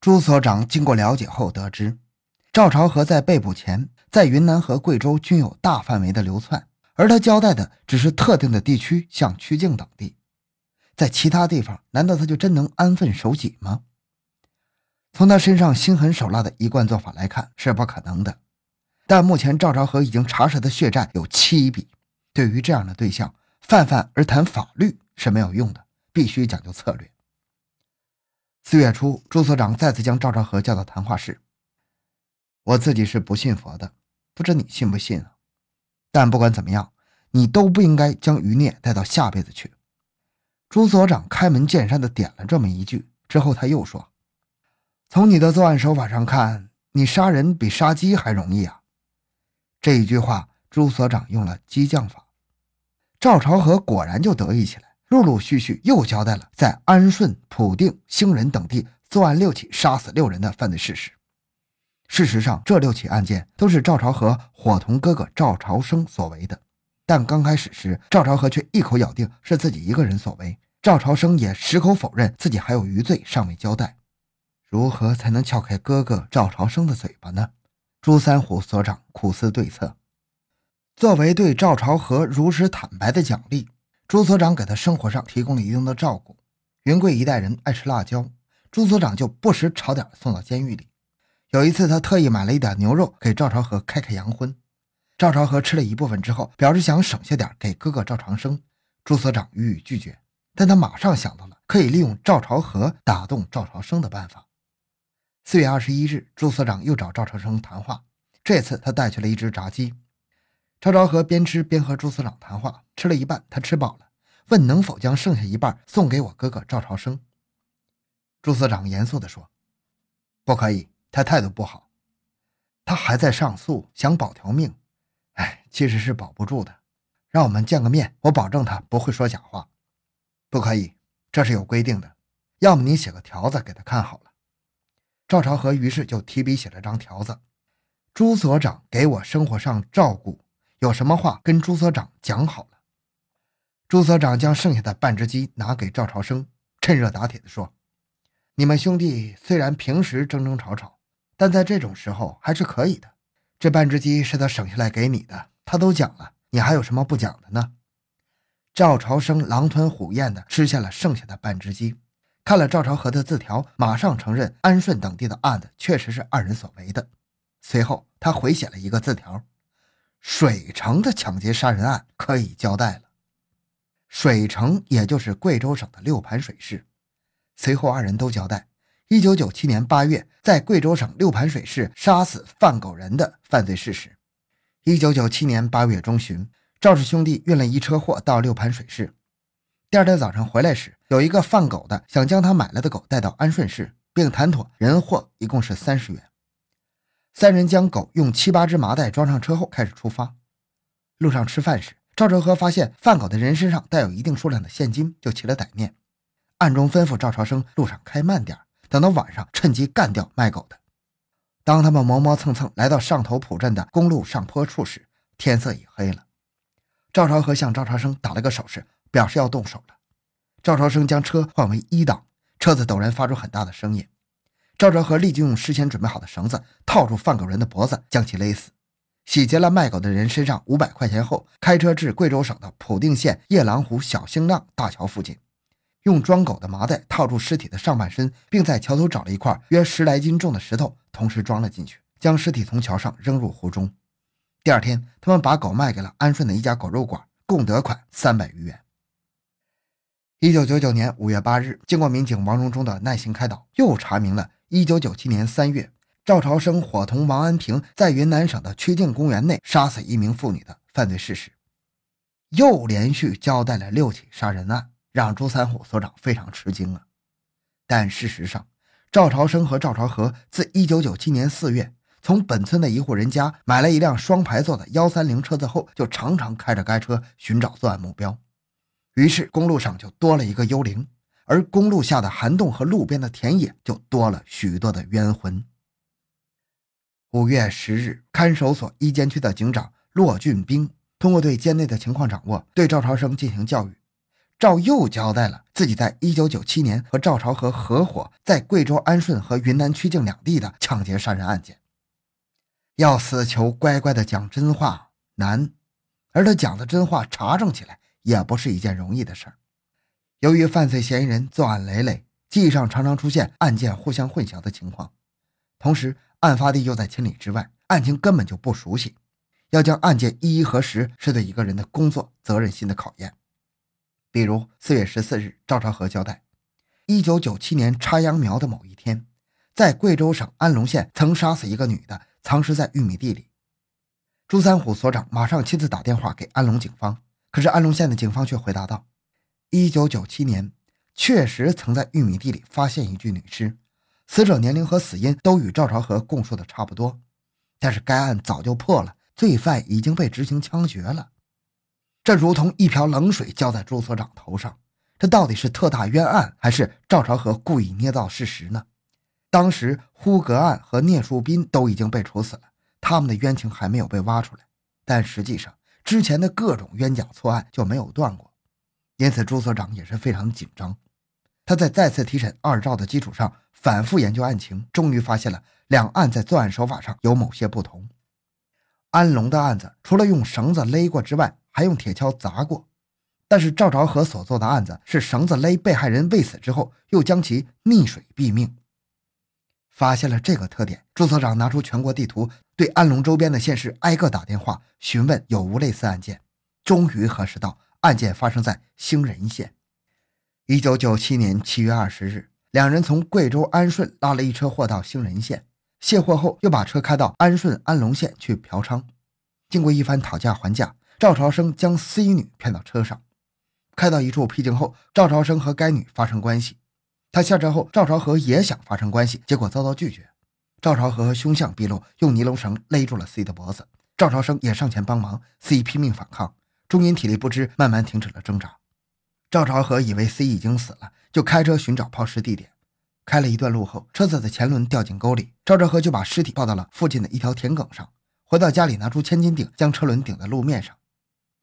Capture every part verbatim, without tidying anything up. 朱所长经过了解后得知，赵朝和在被捕前在云南和贵州均有大范围的流窜，而他交代的只是特定的地区，像曲靖等地。在其他地方，难道他就真能安分守己吗？从他身上心狠手辣的一贯做法来看，是不可能的。但目前赵朝和已经查实的血债有七笔，对于这样的对象，泛泛而谈法律是没有用的，必须讲究策略。四月初，朱所长再次将赵朝和叫到谈话室。我自己是不信佛的，不知你信不信啊？但不管怎么样，你都不应该将余孽带到下辈子去。朱所长开门见山地点了这么一句，之后他又说，从你的作案手法上看，你杀人比杀鸡还容易啊。这一句话朱所长用了激将法。赵朝和果然就得意起来，陆陆续续又交代了在安顺、普定、兴仁等地作案六起杀死六人的犯罪事实。事实上，这六起案件都是赵朝和伙同哥哥赵朝生所为的，但刚开始时赵朝和却一口咬定是自己一个人所为，赵朝生也矢口否认自己还有余罪尚未交代。如何才能撬开哥哥赵朝生的嘴巴呢？朱三虎所长苦思对策。作为对赵朝和如实坦白的奖励，朱所长给他生活上提供了一定的照顾。云贵一代人爱吃辣椒，朱所长就不时炒点送到监狱里。有一次他特意买了一点牛肉给赵朝和开开洋荤，赵朝和吃了一部分之后表示想省下点给哥哥赵长生，朱所长予以拒绝，但他马上想到了可以利用赵朝和打动赵朝生的办法。四月二十一日，朱所长又找赵朝生谈话，这次他带去了一只炸鸡。赵朝和边吃边和朱所长谈话，吃了一半他吃饱了，问能否将剩下一半送给我哥哥赵朝生。朱所长严肃地说，不可以，他态度不好，他还在上诉想保条命，哎，其实是保不住的，让我们见个面，我保证他不会说假话。不可以，这是有规定的，要么你写个条子给他看好了。赵朝和于是就提笔写了张条子，朱所长给我生活上照顾，有什么话跟朱所长讲好了。朱所长将剩下的半只鸡拿给赵朝生，趁热打铁地说，你们兄弟虽然平时争争吵吵，但在这种时候还是可以的，这半只鸡是他省下来给你的，他都讲了，你还有什么不讲的呢？赵朝生狼吞虎咽地吃下了剩下的半只鸡，看了赵朝和的字条，马上承认安顺等地的案子确实是二人所为的。随后他回写了一个字条，水城的抢劫杀人案可以交代了。水城也就是贵州省的六盘水市。随后二人都交代一九九七年八月在贵州省六盘水市杀死范狗人的犯罪事实。一九九七年八月中旬，赵氏兄弟运了一车货到六盘水市，第二天早上回来时，有一个贩狗的想将他买来的狗带到安顺市，并谈妥人货一共是三十元。三人将狗用七八只麻袋装上车后开始出发。路上吃饭时，赵朝和发现贩狗的人身上带有一定数量的现金，就起了歹念，暗中吩咐赵朝生路上开慢点，等到晚上趁机干掉卖狗的。当他们磨磨蹭蹭来到上头浦镇的公路上坡处时，天色已黑了。赵朝和向赵朝生打了个手势，表示要动手了。赵朝生将车换为一档，车子陡然发出很大的声音。赵朝和立即用事先准备好的绳子套住贩狗人的脖子，将其勒死。洗劫了卖狗的人身上五百块钱后，开车至贵州省的普定县夜郎湖小兴浪大桥附近，用装狗的麻袋套住尸体的上半身，并在桥头找了一块约十来斤重的石头，同时装了进去，将尸体从桥上扔入湖中。第二天，他们把狗卖给了安顺的一家狗肉馆，共得款三百余元。一九九九年五月八日，经过民警王荣忠的耐心开导，又查明了一九九七年三月赵朝生伙同王安平在云南省的曲靖公园内杀死一名妇女的犯罪事实。又连续交代了六起杀人案，让朱三虎所长非常吃惊啊。但事实上，赵朝生和赵朝和自一九九七年四月从本村的一户人家买了一辆双排座的一三零车子后，就常常开着该车寻找作案目标。于是公路上就多了一个幽灵，而公路下的涵洞和路边的田野就多了许多的冤魂。五月十日，看守所一监区的警长骆俊兵通过对监内的情况掌握，对赵朝生进行教育。赵又交代了自己在一九九七年和赵朝和合伙在贵州安顺和云南曲靖两地的抢劫杀人案件。要死囚乖乖的讲真话难，而他讲的真话查证起来也不是一件容易的事儿。由于犯罪嫌疑人作案累累，记忆上常常出现案件互相混淆的情况，同时案发地又在千里之外，案情根本就不熟悉，要将案件一一核实是对一个人的工作责任心的考验。比如四月十四日，赵朝和交代一九九七年插秧苗的某一天，在贵州省安龙县曾杀死一个女的，藏尸在玉米地里。朱三虎所长马上亲自打电话给安龙警方，可是安龙县的警方却回答道，一九九七年确实曾在玉米地里发现一具女尸，死者年龄和死因都与赵朝和供述的差不多，但是该案早就破了，罪犯已经被执行枪决了。这如同一瓢冷水浇在朱所长头上，这到底是特大冤案，还是赵朝和故意捏造事实呢？当时呼格案和聂树斌都已经被处死了，他们的冤情还没有被挖出来，但实际上之前的各种冤假错案就没有断过，因此朱所长也是非常紧张。他在再次提审二赵的基础上反复研究案情，终于发现了两案在作案手法上有某些不同。安龙的案子除了用绳子勒过之外，还用铁锹砸过，但是赵朝和所做的案子是绳子勒被害人未死之后，又将其溺水毙命。发现了这个特点，朱所长拿出全国地图，对安龙周边的县市挨个打电话询问有无类似案件，终于核实到案件发生在兴仁县。一九九七年七月二十日，两人从贵州安顺拉了一车货到兴仁县，卸货后又把车开到安顺安龙县去嫖娼。经过一番讨价还价，赵朝生将 C 女骗到车上，开到一处僻静后，赵朝生和该女发生关系。他下车后，赵朝和也想发生关系，结果遭到拒绝。赵朝和和凶相毕露，用尼龙绳勒住了 C 的脖子，赵朝生也上前帮忙， C 拼命反抗，终因体力不支慢慢停止了挣扎。赵朝和以为 C 已经死了，就开车寻找抛尸地点。开了一段路后，车子的前轮掉进沟里，赵朝和就把尸体抱到了附近的一条田埂上，回到家里拿出千斤顶将车轮顶在路面上。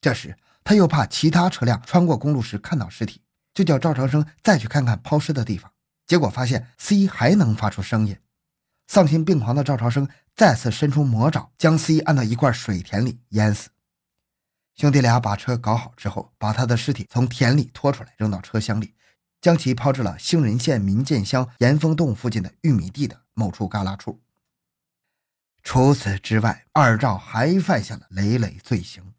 这时他又怕其他车辆穿过公路时看到尸体，就叫赵朝生再去看看抛尸的地方，结果发现 C 还能发出声音。丧心病狂的赵朝生再次伸出魔爪，将 C 按到一块水田里淹死。兄弟俩把车搞好之后，把他的尸体从田里拖出来，扔到车厢里，将其抛至了兴仁县民建乡岩峰洞附近的玉米地的某处旮旯处。除此之外，二赵还犯下了累累罪行。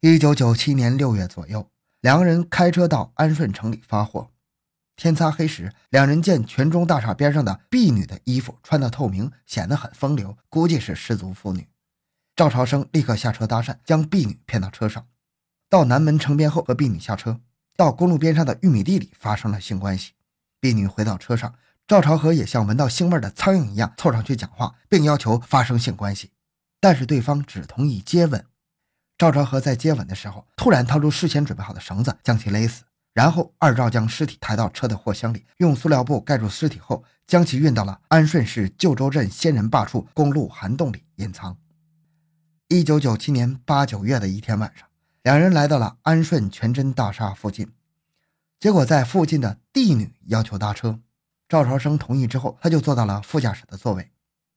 一九九七年六月左右，两人开车到安顺城里发货，天擦黑时，两人见全中大厦边上的婢女的衣服穿得透明，显得很风流，估计是失足妇女。赵朝生立刻下车搭讪，将婢女骗到车上，到南门城边后和婢女下车，到公路边上的玉米地里发生了性关系。婢女回到车上，赵朝和也像闻到腥味的苍蝇一样凑上去讲话，并要求发生性关系，但是对方只同意接吻。赵朝和在接吻的时候，突然掏出事先准备好的绳子，将其勒死，然后二赵将尸体抬到车的货箱里，用塑料布盖住尸体后，将其运到了安顺市旧州镇仙人坝处公路涵洞里隐藏。一九九七年八九月的一天晚上，两人来到了安顺全真大厦附近，结果在附近的地女要求搭车，赵朝生同意之后，他就坐到了副驾驶的座位。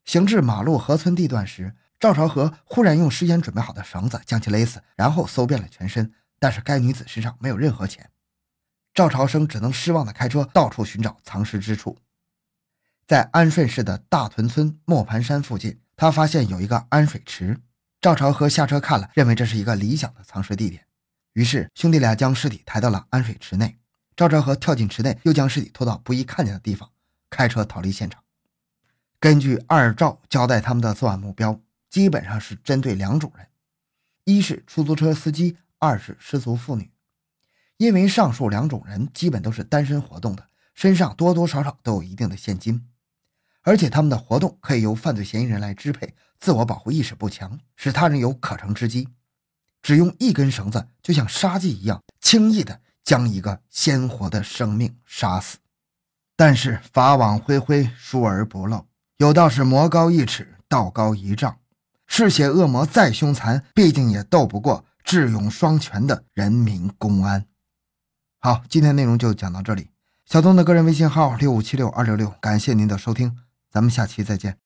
行至马路河村地段时，赵朝和忽然用事先准备好的绳子将其勒死，然后搜遍了全身，但是该女子身上没有任何钱。赵朝生只能失望地开车到处寻找藏尸之处。在安顺市的大屯村磨盘山附近，他发现有一个安水池，赵朝和下车看了，认为这是一个理想的藏尸地点，于是兄弟俩将尸体抬到了安水池内。赵朝和跳进池内，又将尸体拖到不宜看见的地方，开车逃离现场。根据二赵交代，他们的作案目标基本上是针对两种人，一是出租车司机，二是失足妇女。因为上述两种人基本都是单身活动的，身上多多少少都有一定的现金，而且他们的活动可以由犯罪嫌疑人来支配，自我保护意识不强，使他人有可乘之机，只用一根绳子就像杀鸡一样轻易地将一个鲜活的生命杀死。但是法网恢恢，疏而不漏，有道是魔高一尺，道高一丈，嗜血恶魔再凶残，毕竟也斗不过智勇双全的人民公安。好，今天内容就讲到这里。小东的个人微信号 六五七六二六六，感谢您的收听，咱们下期再见。